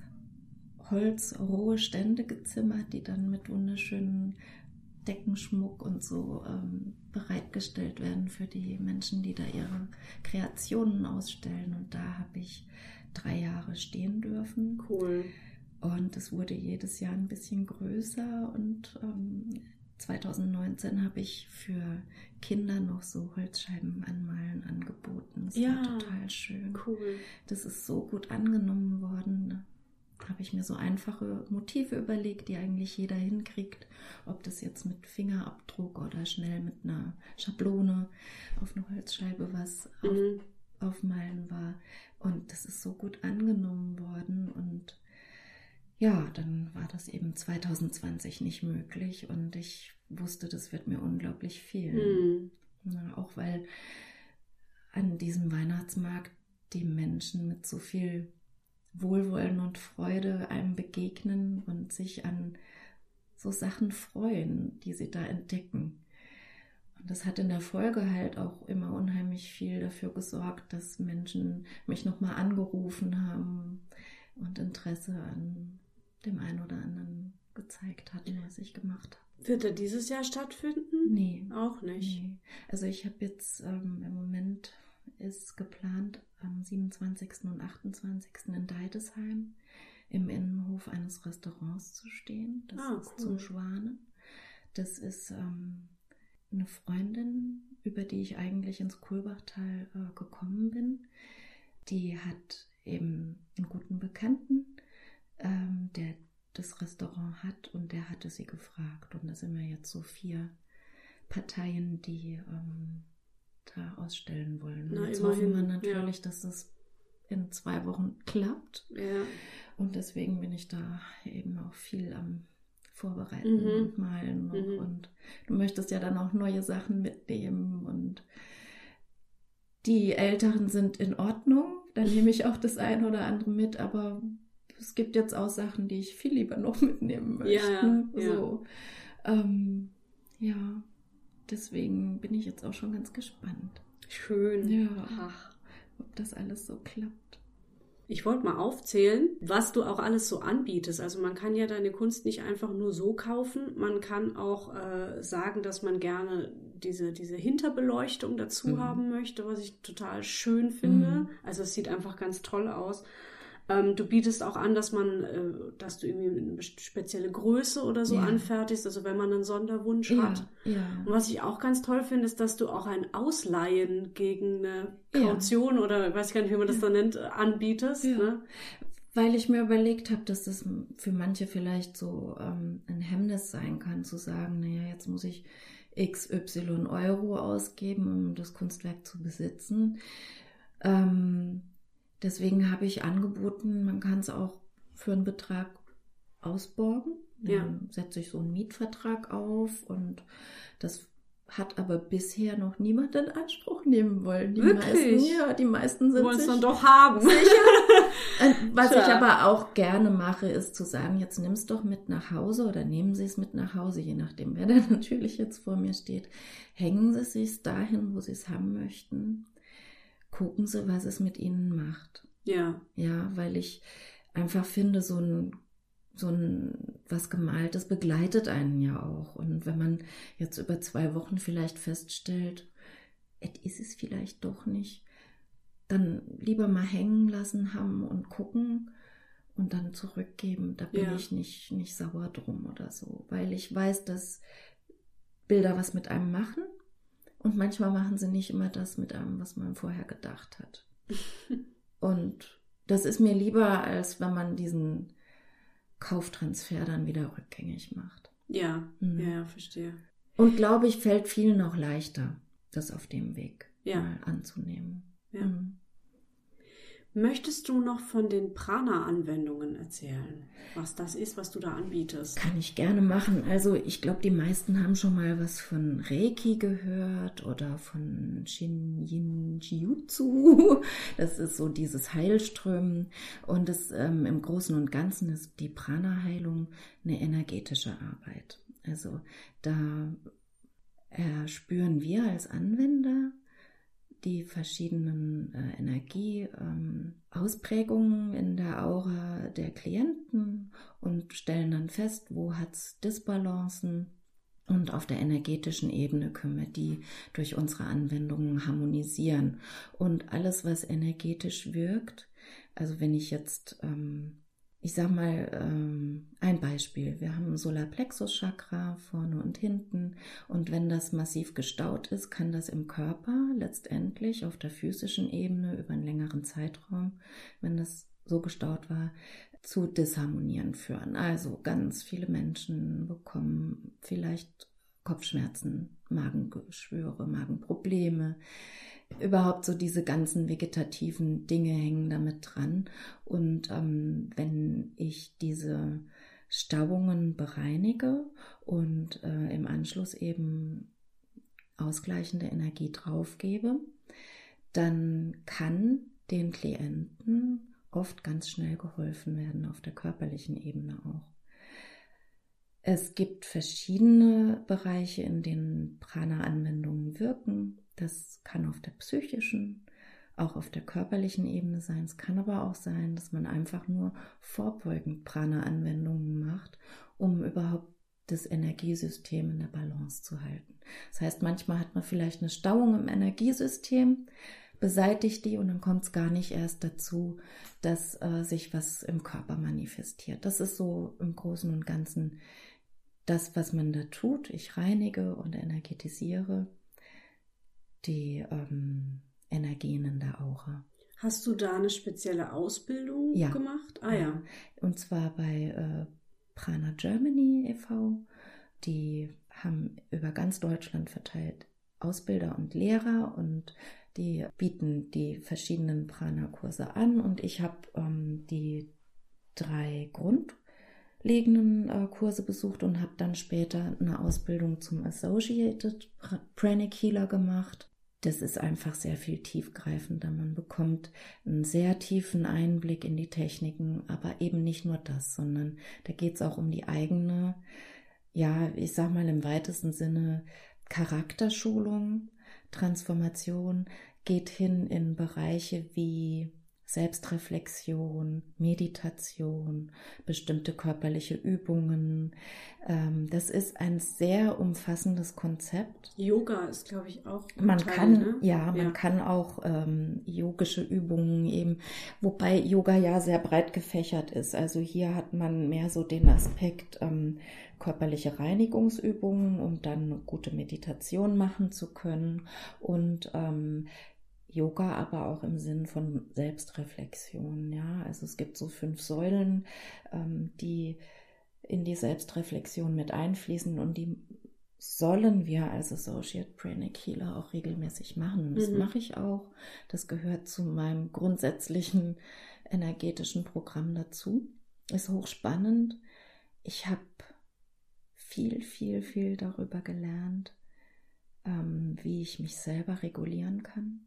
Holz rohe Stände gezimmert, die dann mit wunderschönen Deckenschmuck und so ähm, bereitgestellt werden für die Menschen, die da ihre Kreationen ausstellen. Und da habe ich drei Jahre stehen dürfen. Cool. Und es wurde jedes Jahr ein bisschen größer und ähm, zwanzig neunzehn habe ich für Kinder noch so Holzscheiben anmalen angeboten. Das ja, war total schön. Cool. Das ist so gut angenommen worden. Da habe ich mir so einfache Motive überlegt, die eigentlich jeder hinkriegt. Ob das jetzt mit Fingerabdruck oder schnell mit einer Schablone auf eine Holzscheibe was mhm. auf, aufmalen war. Und das ist so gut angenommen worden und ja, dann war das eben zwanzig zwanzig nicht möglich und ich wusste, das wird mir unglaublich fehlen. Hm. Ja, auch weil an diesem Weihnachtsmarkt die Menschen mit so viel Wohlwollen und Freude einem begegnen und sich an so Sachen freuen, die sie da entdecken. Und das hat in der Folge halt auch immer unheimlich viel dafür gesorgt, dass Menschen mich nochmal angerufen haben und Interesse an dem einen oder anderen gezeigt hatten, was ich gemacht habe. Wird er dieses Jahr stattfinden? Nee. Auch nicht? Nee. Also ich habe jetzt, ähm, im Moment ist geplant, am siebenundzwanzigsten und achtundzwanzigsten in Deidesheim im Innenhof eines Restaurants zu stehen. Das ah, ist cool. Zum Schwanen. Das ist ähm, eine Freundin, über die ich eigentlich ins Kolbachtal äh, gekommen bin. Die hat eben einen guten Bekannten, ähm, der das Restaurant hat und der hatte sie gefragt. Und da sind wir jetzt so vier Parteien, die ähm, da ausstellen wollen. Na, jetzt immerhin. Hoffen wir natürlich, ja. dass das in zwei Wochen klappt. Ja. Und deswegen bin ich da eben auch viel am Vorbereiten mhm. und Malen noch. Mhm. Und du möchtest ja dann auch neue Sachen mitnehmen. Und die Älteren sind in Ordnung. Dann nehme ich auch das eine oder andere mit, aber es gibt jetzt auch Sachen, die ich viel lieber noch mitnehmen möchte. Ja, ja. So. Ähm, ja, deswegen bin ich jetzt auch schon ganz gespannt. Schön. Ja. Ach, ob das alles so klappt. Ich wollte mal aufzählen, was du auch alles so anbietest. Also man kann ja deine Kunst nicht einfach nur so kaufen. Man kann auch äh, sagen, dass man gerne diese, diese Hinterbeleuchtung dazu mhm. haben möchte, was ich total schön finde. Mhm. Also es sieht einfach ganz toll aus. Ähm, du bietest auch an, dass man, äh, dass du irgendwie eine spezielle Größe oder so ja. anfertigst, also wenn man einen Sonderwunsch ja, hat. Ja. Und was ich auch ganz toll finde, ist, dass du auch ein Ausleihen gegen eine Kaution ja. oder weiß ich gar nicht, wie man das ja. dann nennt, anbietest. Ja. Ne? Weil ich mir überlegt habe, dass das für manche vielleicht so ähm, ein Hemmnis sein kann, zu sagen, naja, jetzt muss ich X Y Euro ausgeben, um das Kunstwerk zu besitzen. Ähm, deswegen habe ich angeboten, man kann es auch für einen Betrag ausborgen. Dann ja. setze ich so einen Mietvertrag auf und das hat aber bisher noch niemand in Anspruch nehmen wollen. Die Wirklich? meisten, ja, die meisten sind wollen es dann doch haben. Sicher. Was ja. ich aber auch gerne mache, ist zu sagen, jetzt nimm es doch mit nach Hause oder nehmen Sie es mit nach Hause, je nachdem, wer da natürlich jetzt vor mir steht. Hängen Sie es sich dahin, wo Sie es haben möchten. Gucken Sie, was es mit Ihnen macht. Ja. Ja, weil ich einfach finde, so ein So ein was Gemaltes begleitet einen ja auch. Und wenn man jetzt über zwei Wochen vielleicht feststellt, et ist es vielleicht doch nicht, dann lieber mal hängen lassen haben und gucken und dann zurückgeben. Da bin ja. ich nicht, nicht sauer drum oder so. Weil ich weiß, dass Bilder was mit einem machen und manchmal machen sie nicht immer das mit einem, was man vorher gedacht hat. Und das ist mir lieber, als wenn man diesen Kauftransfer dann wieder rückgängig macht. Ja, mhm. ja, verstehe. Und glaube ich, fällt vielen noch leichter, das auf dem Weg ja. mal anzunehmen. Ja. Mhm. Möchtest du noch von den Prana-Anwendungen erzählen? Was das ist, was du da anbietest? Kann ich gerne machen. Also ich glaube, die meisten haben schon mal was von Reiki gehört oder von Shin-Yin-Jiutsu. Das ist so dieses Heilströmen. Und das, ähm, im Großen und Ganzen ist die Prana-Heilung eine energetische Arbeit. Also da äh, spüren wir als Anwender die verschiedenen äh, Energieausprägungen ähm, in der Aura der Klienten und stellen dann fest, wo hat es Disbalancen, und auf der energetischen Ebene können wir die durch unsere Anwendungen harmonisieren. Und alles, was energetisch wirkt, also wenn ich jetzt, ähm, ich sag mal, ähm, ein Beispiel, wir haben ein Solarplexus-Chakra vorne und hinten, und wenn das massiv gestaut ist, kann das im Körper letztendlich auf der physischen Ebene über einen längeren Zeitraum, wenn das so gestaut war, zu Disharmonien führen. Also ganz viele Menschen bekommen vielleicht Kopfschmerzen, Magengeschwüre, Magenprobleme, überhaupt so diese ganzen vegetativen Dinge hängen damit dran. Und ähm, wenn ich diese Stauungen bereinige und äh, im Anschluss eben ausgleichende Energie draufgebe, dann kann den Klienten oft ganz schnell geholfen werden, auf der körperlichen Ebene auch. Es gibt verschiedene Bereiche, in denen Prana-Anwendungen wirken. Das kann auf der psychischen, auch auf der körperlichen Ebene sein. Es kann aber auch sein, dass man einfach nur vorbeugend Prana-Anwendungen macht, um überhaupt das Energiesystem in der Balance zu halten. Das heißt, manchmal hat man vielleicht eine Stauung im Energiesystem, beseitigt die, und dann kommt es gar nicht erst dazu, dass äh, sich was im Körper manifestiert. Das ist so im Großen und Ganzen das, was man da tut. Ich reinige und energetisiere die ähm, Energien in der Aura. Hast du da eine spezielle Ausbildung ja. gemacht? Ah ja. ja. Und zwar bei äh, Prana Germany e V Die haben über ganz Deutschland verteilt Ausbilder und Lehrer, und die bieten die verschiedenen Prana-Kurse an. Und ich habe ähm, die drei Grund legenden Kurse besucht und habe dann später eine Ausbildung zum Associated Pranic Healer gemacht. Das ist einfach sehr viel tiefgreifender. Man bekommt einen sehr tiefen Einblick in die Techniken, aber eben nicht nur das, sondern da geht es auch um die eigene, ja, ich sag mal im weitesten Sinne Charakterschulung, Transformation, geht hin in Bereiche wie Selbstreflexion, Meditation, bestimmte körperliche Übungen. Das ist ein sehr umfassendes Konzept. Yoga ist, glaube ich, auch ein man Teil, kann, ne? ja, man ja. kann auch ähm, yogische Übungen eben, wobei Yoga ja sehr breit gefächert ist. Also hier hat man mehr so den Aspekt, ähm, körperliche Reinigungsübungen, um dann eine gute Meditation machen zu können, und ähm, Yoga aber auch im Sinn von Selbstreflexion, ja. Also es gibt so fünf Säulen, ähm, die in die Selbstreflexion mit einfließen, und die sollen wir als Associate Pranic Healer auch regelmäßig machen. Das mhm. mache ich auch. Das gehört zu meinem grundsätzlichen energetischen Programm dazu. Ist hochspannend. Ich habe viel, viel, viel darüber gelernt, ähm, wie ich mich selber regulieren kann.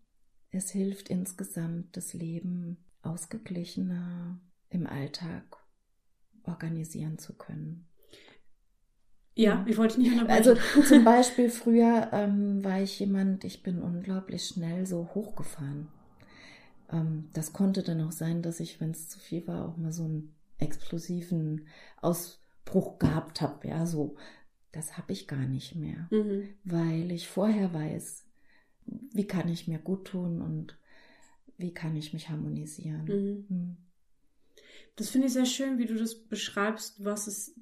Es hilft insgesamt, das Leben ausgeglichener im Alltag organisieren zu können. Ja, ich wollte nicht unterbrechen. Also zum Beispiel früher ähm, war ich jemand, ich bin unglaublich schnell so hochgefahren. Ähm, das konnte dann auch sein, dass ich, wenn es zu viel war, auch mal so einen explosiven Ausbruch gehabt habe. Ja, so, das habe ich gar nicht mehr, mhm. weil ich vorher weiß, wie kann ich mir gut tun und wie kann ich mich harmonisieren. Mhm. Mhm. Das finde ich sehr schön, wie du das beschreibst, was es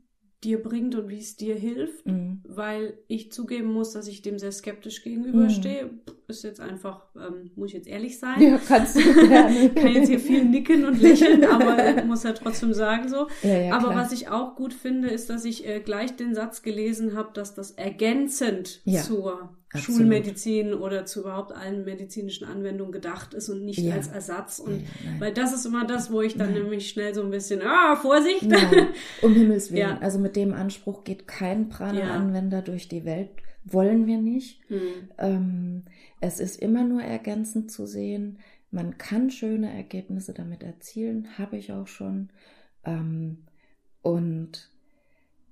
dir bringt und wie es dir hilft, mhm. weil ich zugeben muss, dass ich dem sehr skeptisch gegenüberstehe. Mhm. ist jetzt einfach, ähm, muss ich jetzt ehrlich sein. Ja, kannst du gerne. Kann jetzt hier viel nicken und lächeln, aber muss ja halt trotzdem sagen so. Ja, ja, aber klar. Was ich auch gut finde, ist, dass ich äh, gleich den Satz gelesen habe, dass das ergänzend ja, zur absolut. Schulmedizin oder zu überhaupt allen medizinischen Anwendungen gedacht ist und nicht ja. als Ersatz. Und ja, weil das ist immer das, wo ich dann nein. nämlich schnell so ein bisschen, ah, Vorsicht! Nein. Um Himmels Willen. Ja. Also mit dem Anspruch geht kein Prana-Anwender ja. durch die Welt. Wollen wir nicht. Hm. Ähm, es ist immer nur ergänzend zu sehen. Man kann schöne Ergebnisse damit erzielen, habe ich auch schon. Ähm, und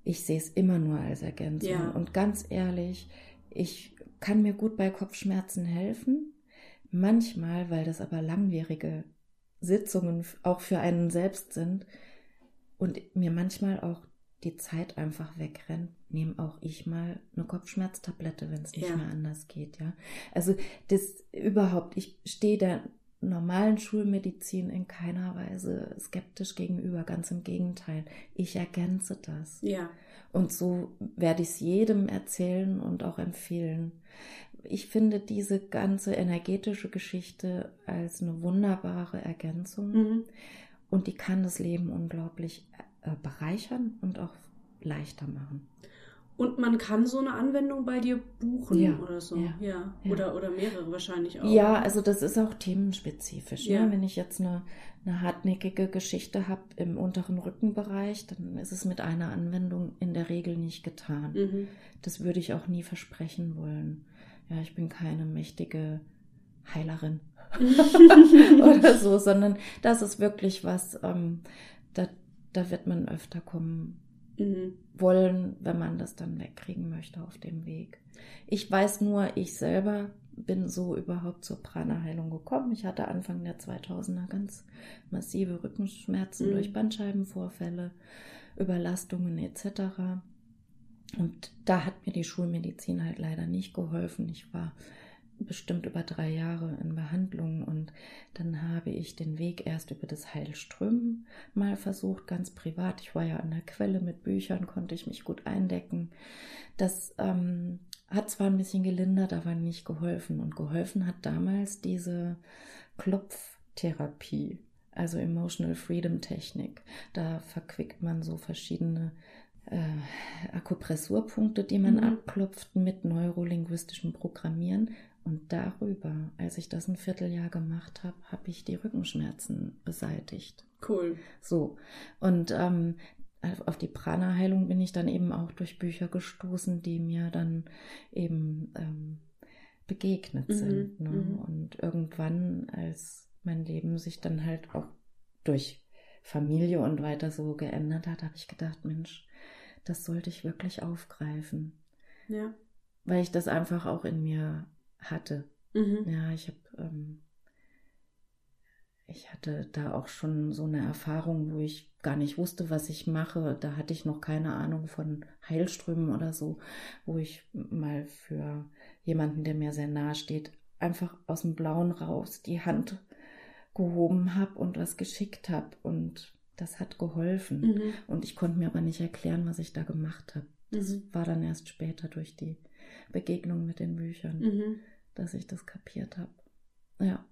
ich sehe es immer nur als Ergänzung. Ja. Und ganz ehrlich, ich kann mir gut bei Kopfschmerzen helfen. Manchmal, weil das aber langwierige Sitzungen auch für einen selbst sind und mir manchmal auch die Zeit einfach wegrennt, nehme auch ich mal eine Kopfschmerztablette, wenn es nicht ja. mehr anders geht, ja. Also das überhaupt, ich stehe der normalen Schulmedizin in keiner Weise skeptisch gegenüber, ganz im Gegenteil. Ich ergänze das. Ja. Und so werde ich es jedem erzählen und auch empfehlen. Ich finde diese ganze energetische Geschichte als eine wunderbare Ergänzung mhm. und die kann das Leben unglaublich bereichern und auch leichter machen. Und man kann so eine Anwendung bei dir buchen ja, oder so. Ja, ja. Ja. Oder, oder mehrere wahrscheinlich auch. Ja, also das ist auch themenspezifisch. Ja. Ne? Wenn ich jetzt eine, eine hartnäckige Geschichte habe im unteren Rückenbereich, dann ist es mit einer Anwendung in der Regel nicht getan. Mhm. Das würde ich auch nie versprechen wollen. Ja, ich bin keine mächtige Heilerin oder so, sondern das ist wirklich was, ähm, da Da wird man öfter kommen mhm. wollen, wenn man das dann wegkriegen möchte auf dem Weg. Ich weiß nur, ich selber bin so überhaupt zur Prana-Heilung gekommen. Ich hatte Anfang der zweitausender ganz massive Rückenschmerzen mhm. durch Bandscheibenvorfälle, Überlastungen et cetera. Und da hat mir die Schulmedizin halt leider nicht geholfen. Ich war bestimmt über drei Jahre in Behandlung und dann habe ich den Weg erst über das Heilströmen mal versucht, ganz privat. Ich war ja an der Quelle mit Büchern, konnte ich mich gut eindecken. Das ähm, hat zwar ein bisschen gelindert, aber nicht geholfen. Und geholfen hat damals diese Klopftherapie, also Emotional Freedom Technik. Da verquickt man so verschiedene äh, Akupressurpunkte, die man mhm. abklopft mit neurolinguistischem Programmieren. Und darüber, als ich das ein Vierteljahr gemacht habe, habe ich die Rückenschmerzen beseitigt. Cool. So, und ähm, auf die Prana-Heilung bin ich dann eben auch durch Bücher gestoßen, die mir dann eben ähm, begegnet mhm. sind. Ne? Mhm. Und irgendwann, als mein Leben sich dann halt auch durch Familie und weiter so geändert hat, habe ich gedacht, Mensch, das sollte ich wirklich aufgreifen. Ja. Weil ich das einfach auch in mir hatte. Mhm. Ja, ich habe, ähm, ich hatte da auch schon so eine Erfahrung, wo ich gar nicht wusste, was ich mache. Da hatte ich noch keine Ahnung von Heilströmen oder so, wo ich mal für jemanden, der mir sehr nahe steht, einfach aus dem Blauen raus die Hand gehoben habe und was geschickt habe. Und das hat geholfen. Mhm. Und ich konnte mir aber nicht erklären, was ich da gemacht habe. Das mhm. war dann erst später durch die Begegnung mit den Büchern, mhm. dass ich das kapiert habe. Ja.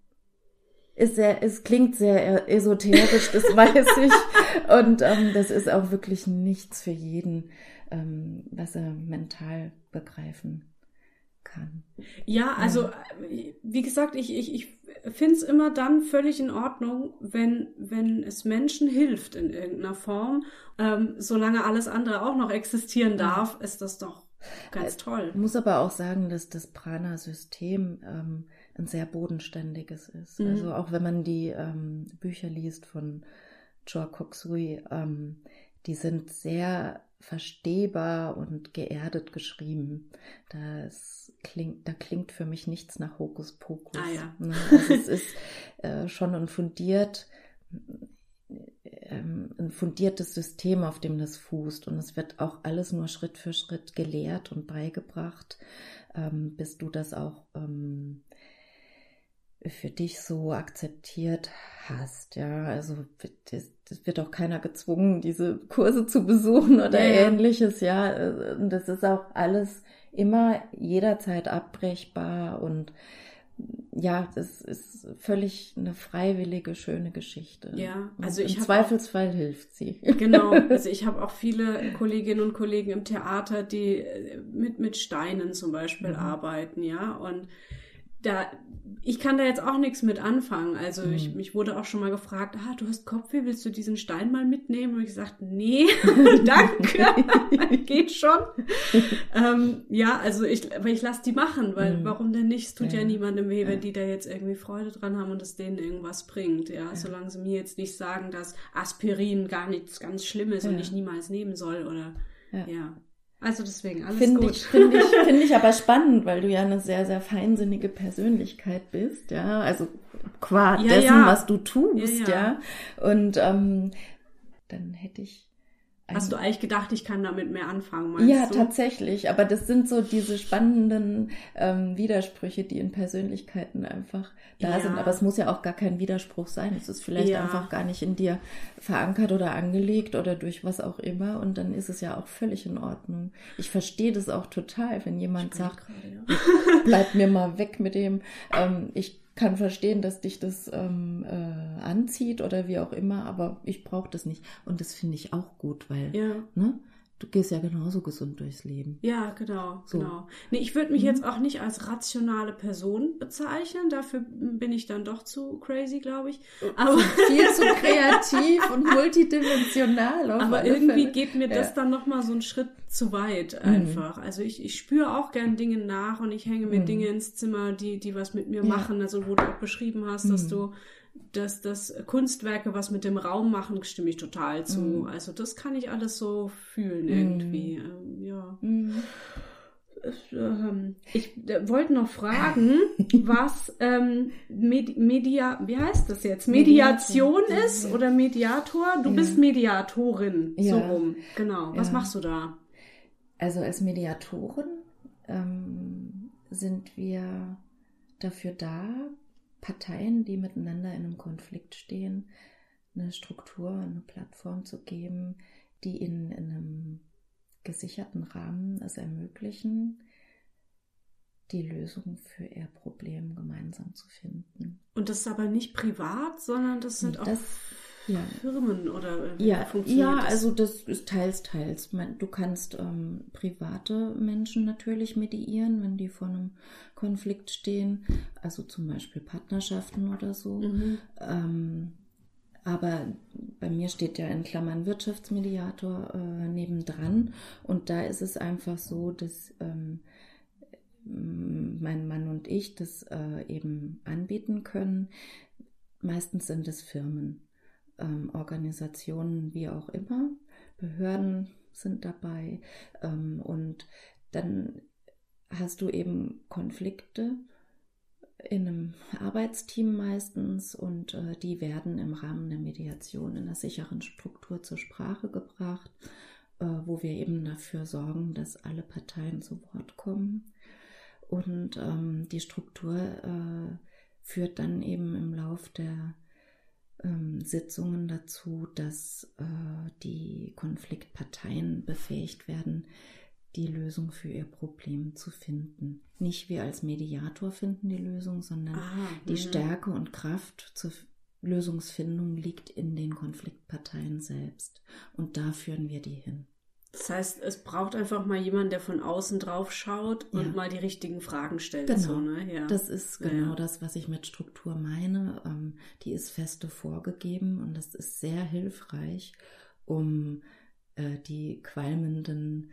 Ist sehr, es klingt sehr esoterisch, das weiß ich. Und ähm, das ist auch wirklich nichts für jeden, ähm, was er mental begreifen kann. Ja, also ja. wie gesagt, ich, ich, ich finde es immer dann völlig in Ordnung, wenn, wenn es Menschen hilft in irgendeiner Form. Ähm, solange alles andere auch noch existieren darf, ist das doch ganz toll. Ich muss aber auch sagen, dass das Prana-System ähm, ein sehr bodenständiges ist. Mhm. Also auch wenn man die ähm, Bücher liest von Choa Kok Sui, ähm, die sind sehr verstehbar und geerdet geschrieben. Das klingt, da klingt für mich nichts nach Hokuspokus. Ah, ja. Also es ist äh, schon ein fundiert, ein fundiertes System, auf dem das fußt. Und es wird auch alles nur Schritt für Schritt gelehrt und beigebracht, bis du das auch für dich so akzeptiert hast. Ja, also es wird auch keiner gezwungen, diese Kurse zu besuchen oder ja, ja. ähnliches. Ja, das ist auch alles immer jederzeit abbrechbar und ja, das ist völlig eine freiwillige, schöne Geschichte. Ja, also und ich im Zweifelsfall auch, hilft sie. Genau, also ich habe auch viele Kolleginnen und Kollegen im Theater, die mit, mit Steinen zum Beispiel mhm. arbeiten, ja, und da, ich kann da jetzt auch nichts mit anfangen. Also mhm. ich, mich wurde auch schon mal gefragt, ah, du hast Kopfweh, willst du diesen Stein mal mitnehmen? Und ich sagte, nee, danke, geht schon. ähm, ja, also ich, aber ich lasse die machen, weil mhm. warum denn nicht? Es tut ja, ja niemandem weh, wenn ja. die da jetzt irgendwie Freude dran haben und es denen irgendwas bringt. Ja, ja. Solange sie mir jetzt nicht sagen, dass Aspirin gar nichts ganz Schlimmes ja. und ich niemals nehmen soll oder ja. ja. Also deswegen, alles find gut. Ich, Finde ich, find ich aber spannend, weil du ja eine sehr, sehr feinsinnige Persönlichkeit bist, ja, also qua ja, dessen, ja. was du tust, ja, ja. ja. Und ähm, dann hätte ich... Hast du eigentlich gedacht, ich kann damit mehr anfangen, meinst ja, du? Ja, tatsächlich, aber das sind so diese spannenden ähm, Widersprüche, die in Persönlichkeiten einfach da ja. sind. Aber es muss ja auch gar kein Widerspruch sein, es ist vielleicht ja. einfach gar nicht in dir verankert oder angelegt oder durch was auch immer und dann ist es ja auch völlig in Ordnung. Ich verstehe das auch total, wenn jemand sagt, gerade, ja. bleib mir mal weg mit dem, ähm, ich kann verstehen, dass dich das ähm, äh, anzieht oder wie auch immer, aber ich brauche das nicht. Und das finde ich auch gut, weil ja. ne, du gehst ja genauso gesund durchs Leben. Ja, genau. So. genau. Nee, ich würde mich mhm. jetzt auch nicht als rationale Person bezeichnen, dafür bin ich dann doch zu crazy, glaube ich. Aber viel zu kreativ und multidimensional. Aber irgendwie Fälle. geht mir ja. das dann nochmal so einen Schritt zu weit einfach. Mhm. Also ich, ich spüre auch gern Dinge nach und ich hänge mir mhm. Dinge ins Zimmer, die, die was mit mir ja. machen. Also wo du auch beschrieben hast, mhm. dass du dass das Kunstwerke was mit dem Raum machen, stimme ich total zu. Mhm. Also das kann ich alles so fühlen irgendwie. Mhm. Ähm, ja. Mhm. Ich, ähm, ich äh, wollte noch fragen, was ähm, Med- Media, wie heißt das jetzt? Mediation, Mediation ist oder Mediator? Du ja. bist Mediatorin, ja. so rum. Genau. Was ja. machst du da? Also als Mediatoren ähm, sind wir dafür da, Parteien, die miteinander in einem Konflikt stehen, eine Struktur, eine Plattform zu geben, die ihnen in einem gesicherten Rahmen es ermöglichen, die Lösung für ihr Problem gemeinsam zu finden. Und das ist aber nicht privat, sondern das sind das, auch ja. Firmen oder wie ja, funktioniert ja, das? Ja, also das ist teils, teils. Du kannst ähm, private Menschen natürlich mediieren, wenn die vor einem Konflikt stehen, also zum Beispiel Partnerschaften oder so. Mhm. Ähm, aber bei mir steht ja in Klammern Wirtschaftsmediator äh, nebendran und da ist es einfach so, dass ähm, mein Mann und ich das äh, eben anbieten können. Meistens sind es Firmen, ähm, Organisationen, wie auch immer, Behörden sind dabei ähm, und dann hast du eben Konflikte in einem Arbeitsteam meistens und äh, die werden im Rahmen der Mediation in einer sicheren Struktur zur Sprache gebracht, äh, wo wir eben dafür sorgen, dass alle Parteien zu Wort kommen. Und ähm, die Struktur äh, führt dann eben im Lauf der ähm, Sitzungen dazu, dass äh, die Konfliktparteien befähigt werden, die Lösung für ihr Problem zu finden. Nicht wir als Mediator finden die Lösung, sondern ah, die mh. Stärke und Kraft zur Lösungsfindung liegt in den Konfliktparteien selbst. Und da führen wir die hin. Das heißt, es braucht einfach mal jemanden, der von außen drauf schaut und ja. mal die richtigen Fragen stellt. Genau, so, ne? ja. das ist genau ja. das, was ich mit Struktur meine. Ähm, die ist feste vorgegeben und das ist sehr hilfreich, um äh, die qualmenden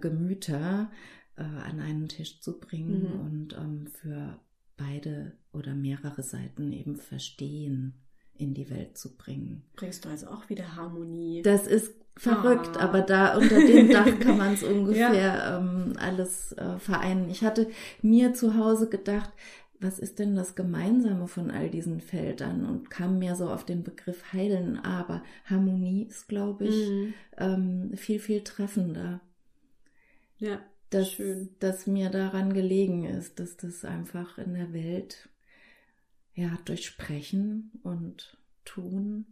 Gemüter äh, an einen Tisch zu bringen mhm. und ähm, für beide oder mehrere Seiten eben Verstehen in die Welt zu bringen. Bringst du also auch wieder Harmonie? Das ist verrückt, ah. aber da unter dem Dach kann man es ungefähr ja. ähm, alles äh, vereinen. Ich hatte mir zu Hause gedacht, was ist denn das Gemeinsame von all diesen Feldern? Und kam mehr so auf den Begriff Heilen, aber Harmonie ist, glaube ich, mhm. ähm, viel, viel treffender. Ja, dass, schön. Dass mir daran gelegen ist, dass das einfach in der Welt ja durch Sprechen und Tun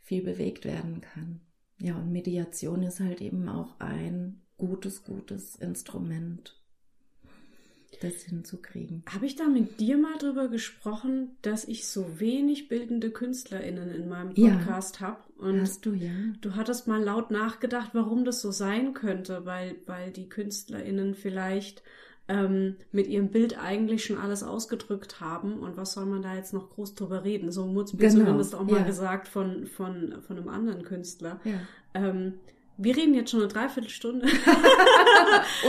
viel bewegt werden kann. Ja, und Mediation ist halt eben auch ein gutes, gutes Instrument, das hinzukriegen. Habe ich da mit dir mal drüber gesprochen, dass ich so wenig bildende KünstlerInnen in meinem Podcast ja. habe? Und hast du, ja. Du hattest mal laut nachgedacht, warum das so sein könnte, weil, weil die KünstlerInnen vielleicht ähm, mit ihrem Bild eigentlich schon alles ausgedrückt haben und was soll man da jetzt noch groß drüber reden? So wurde mir zumindest auch mal ja. gesagt von, von, von einem anderen Künstler. Ja. Ähm, Wir reden jetzt schon eine Dreiviertelstunde.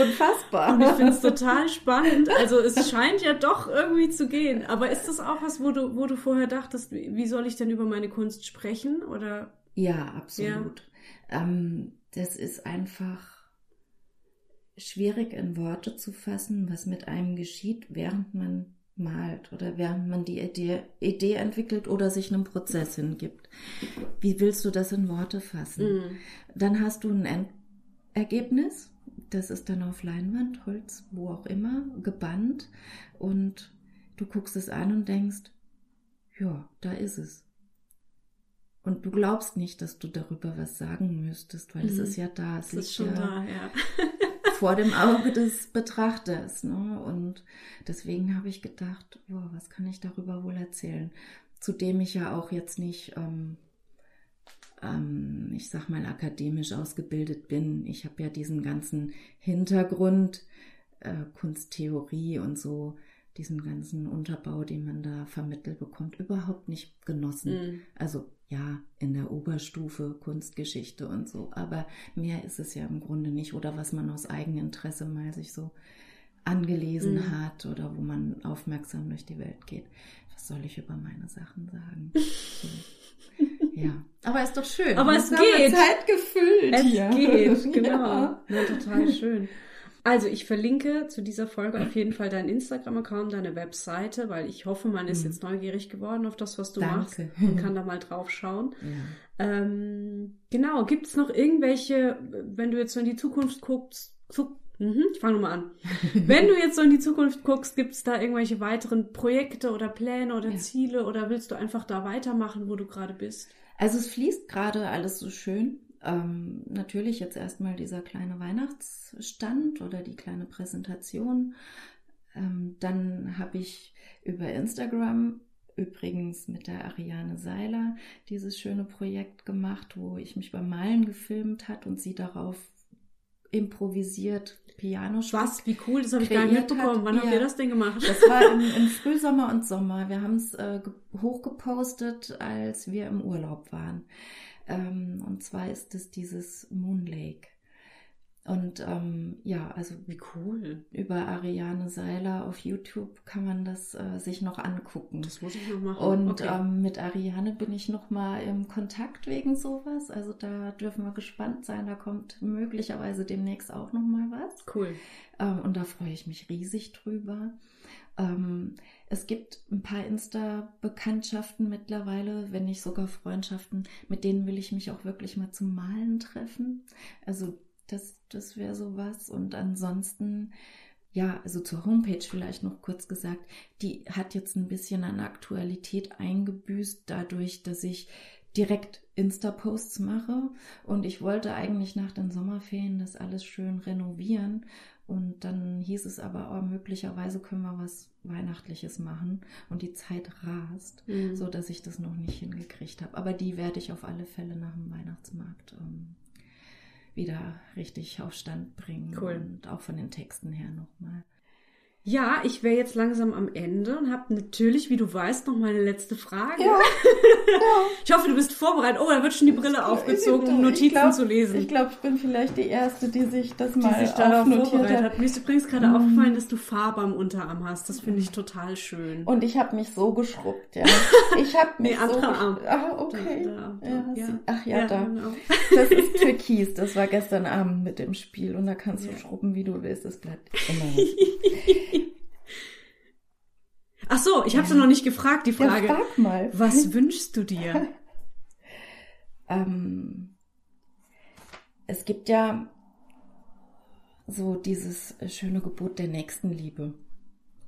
Unfassbar. Und ich finde es total spannend. Also es scheint ja doch irgendwie zu gehen. Aber ist das auch was, wo du, wo du vorher dachtest, wie soll ich denn über meine Kunst sprechen? Oder? Ja, absolut. Ja. Ähm, das ist einfach schwierig in Worte zu fassen, was mit einem geschieht, während man malt oder während man die Idee, Idee entwickelt oder sich einem Prozess hingibt. Wie willst du das in Worte fassen? Mm. Dann hast du ein End- Ergebnis, das ist dann auf Leinwand, Holz, wo auch immer, gebannt und du guckst es an und denkst, ja, da ist es. Und du glaubst nicht, dass du darüber was sagen müsstest, weil mm. es ist ja da. Es ist schon ja da, ja. vor dem Auge des Betrachters. Ne? Und deswegen habe ich gedacht, boah, was kann ich darüber wohl erzählen? Zudem ich ja auch jetzt nicht, ähm, ähm, ich sag mal, akademisch ausgebildet bin. Ich habe ja diesen ganzen Hintergrund, äh, Kunsttheorie und so, diesen ganzen Unterbau, den man da vermittelt bekommt, überhaupt nicht genossen. Mm. Also ja, in der Oberstufe Kunstgeschichte und so, aber mehr ist es ja im Grunde nicht. Oder was man aus Eigeninteresse mal sich so angelesen mm. hat oder wo man aufmerksam durch die Welt geht. Was soll ich über meine Sachen sagen? So. Ja, aber ist doch schön. Aber es geht. Zeit gefüllt. Es ja. geht, genau. Ja. Ja, total schön. Also ich verlinke zu dieser Folge auf jeden Fall deinen Instagram-Account, deine Webseite, weil ich hoffe, man ist jetzt neugierig geworden auf das, was du Danke. machst und kann da mal drauf schauen. Ja. Ähm, genau, gibt es noch irgendwelche, wenn du jetzt so in die Zukunft guckst, zu, mh, ich fange mal an, wenn du jetzt so in die Zukunft guckst, gibt es da irgendwelche weiteren Projekte oder Pläne oder ja. Ziele oder willst du einfach da weitermachen, wo du gerade bist? Also es fließt gerade alles so schön. Ähm, natürlich jetzt erstmal dieser kleine Weihnachtsstand oder die kleine Präsentation. Ähm, dann habe ich über Instagram übrigens mit der Ariane Seiler dieses schöne Projekt gemacht, wo ich mich beim Malen gefilmt hat und sie darauf improvisiert Piano spielt. Was, wie cool, das habe ich gar nicht mitbekommen. Wann ja. habt ihr das denn gemacht? Das war im, im Frühsommer und Sommer. Wir haben es äh, hochgepostet, als wir im Urlaub waren. Ähm, und zwar ist es dieses Moon Lake. Und ähm, ja, also wie cool. Über Ariane Seiler auf YouTube kann man das äh, sich noch angucken. Das muss ich noch machen. Und okay. ähm, mit Ariane bin ich noch mal im Kontakt wegen sowas. Also da dürfen wir gespannt sein. Da kommt möglicherweise demnächst auch noch mal was. Cool. Ähm, und da freue ich mich riesig drüber. Ähm, es gibt ein paar Insta-Bekanntschaften mittlerweile, wenn nicht sogar Freundschaften. Mit denen will ich mich auch wirklich mal zum Malen treffen. Also Das, das wäre sowas. Und ansonsten, ja, also zur Homepage vielleicht noch kurz gesagt, die hat jetzt ein bisschen an Aktualität eingebüßt, dadurch, dass ich direkt Insta-Posts mache. Und ich wollte eigentlich nach den Sommerferien das alles schön renovieren. Und dann hieß es aber, oh, möglicherweise können wir was Weihnachtliches machen. Und die Zeit rast, mhm. so dass ich das noch nicht hingekriegt habe. Aber die werde ich auf alle Fälle nach dem Weihnachtsmarkt ähm, wieder richtig auf Stand bringen. Cool. Und auch von den Texten her nochmal. Ja, ich wäre jetzt langsam am Ende und habe natürlich, wie du weißt, noch meine letzte Frage. Ja. Ja. Ich hoffe, du bist vorbereitet. Oh, da wird schon die Brille aufgezogen, um Notizen glaub, zu lesen. Ich glaube, ich bin vielleicht die Erste, die sich das die mal sich darauf vorbereitet hat. Mir ist übrigens gerade mm. aufgefallen, dass du Farbe am Unterarm hast. Das finde ich total schön. Und ich habe mich so geschrubbt, ja. Ich habe mich nee, so geschrubbt. Arm. Ah, okay. Da, da, da. Ja, ja. Ach ja, ja da. Genau. Das ist Türkis. Das war gestern Abend mit dem Spiel. Und da kannst du ja. schrubben, wie du willst. Das bleibt immer. Ach so, ich habe sie ja. noch nicht gefragt, die Frage. Ja, frag mal. Was wünschst du dir? ähm, es gibt ja so dieses schöne Gebot der Nächstenliebe.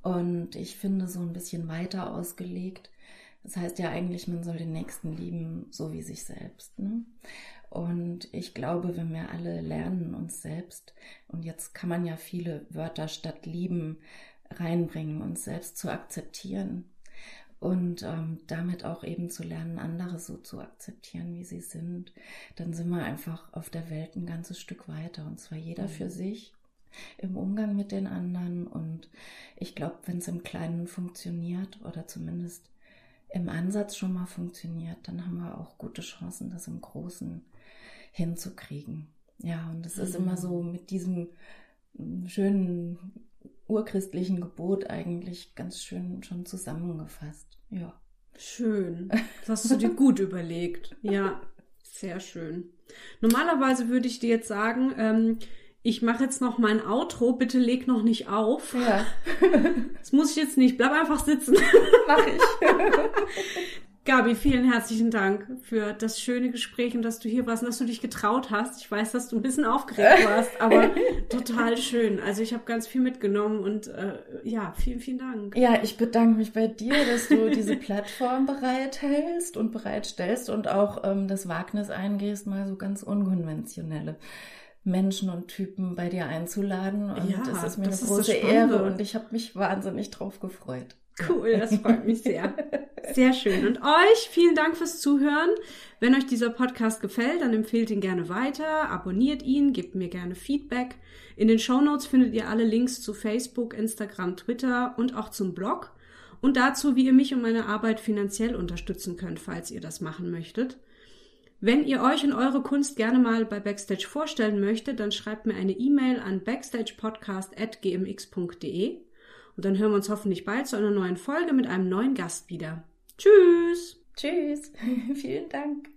Und ich finde, so ein bisschen weiter ausgelegt, das heißt ja eigentlich, man soll den Nächsten lieben, so wie sich selbst. Ne? Und ich glaube, wenn wir alle lernen, uns selbst, und jetzt kann man ja viele Wörter statt lieben reinbringen, uns selbst zu akzeptieren und ähm, damit auch eben zu lernen, andere so zu akzeptieren, wie sie sind, dann sind wir einfach auf der Welt ein ganzes Stück weiter, und zwar jeder mhm. für sich im Umgang mit den anderen. Und ich glaube, wenn es im Kleinen funktioniert oder zumindest im Ansatz schon mal funktioniert, dann haben wir auch gute Chancen, das im Großen hinzukriegen. Ja, und das mhm. ist immer so mit diesem schönen urchristlichen Gebot eigentlich ganz schön schon zusammengefasst. Ja. Schön. Das hast du dir gut überlegt. Ja, sehr schön. Normalerweise würde ich dir jetzt sagen, ähm, ich mache jetzt noch mein Outro, bitte leg noch nicht auf. Ja. Das muss ich jetzt nicht, bleib einfach sitzen. Mach ich. Gabi, vielen herzlichen Dank für das schöne Gespräch und dass du hier warst und dass du dich getraut hast. Ich weiß, dass du ein bisschen aufgeregt warst, aber total schön. Also ich habe ganz viel mitgenommen und äh, ja, vielen, vielen Dank. Ja, ich bedanke mich bei dir, dass du diese Plattform bereithältst und bereitstellst und auch ähm, das Wagnis eingehst, mal so ganz unkonventionelle Menschen und Typen bei dir einzuladen. Und ja, das ist mir das eine ist große so Ehre und ich habe mich wahnsinnig drauf gefreut. Cool, das freut mich sehr. Sehr schön. Und euch vielen Dank fürs Zuhören. Wenn euch dieser Podcast gefällt, dann empfehlt ihn gerne weiter, abonniert ihn, gebt mir gerne Feedback. In den Shownotes findet ihr alle Links zu Facebook, Instagram, Twitter und auch zum Blog. Und dazu, wie ihr mich und meine Arbeit finanziell unterstützen könnt, falls ihr das machen möchtet. Wenn ihr euch und eure Kunst gerne mal bei Backstage vorstellen möchtet, dann schreibt mir eine E-Mail an backstage podcast at g m x punkt d e. Und dann hören wir uns hoffentlich bald zu einer neuen Folge mit einem neuen Gast wieder. Tschüss! Tschüss! Vielen Dank!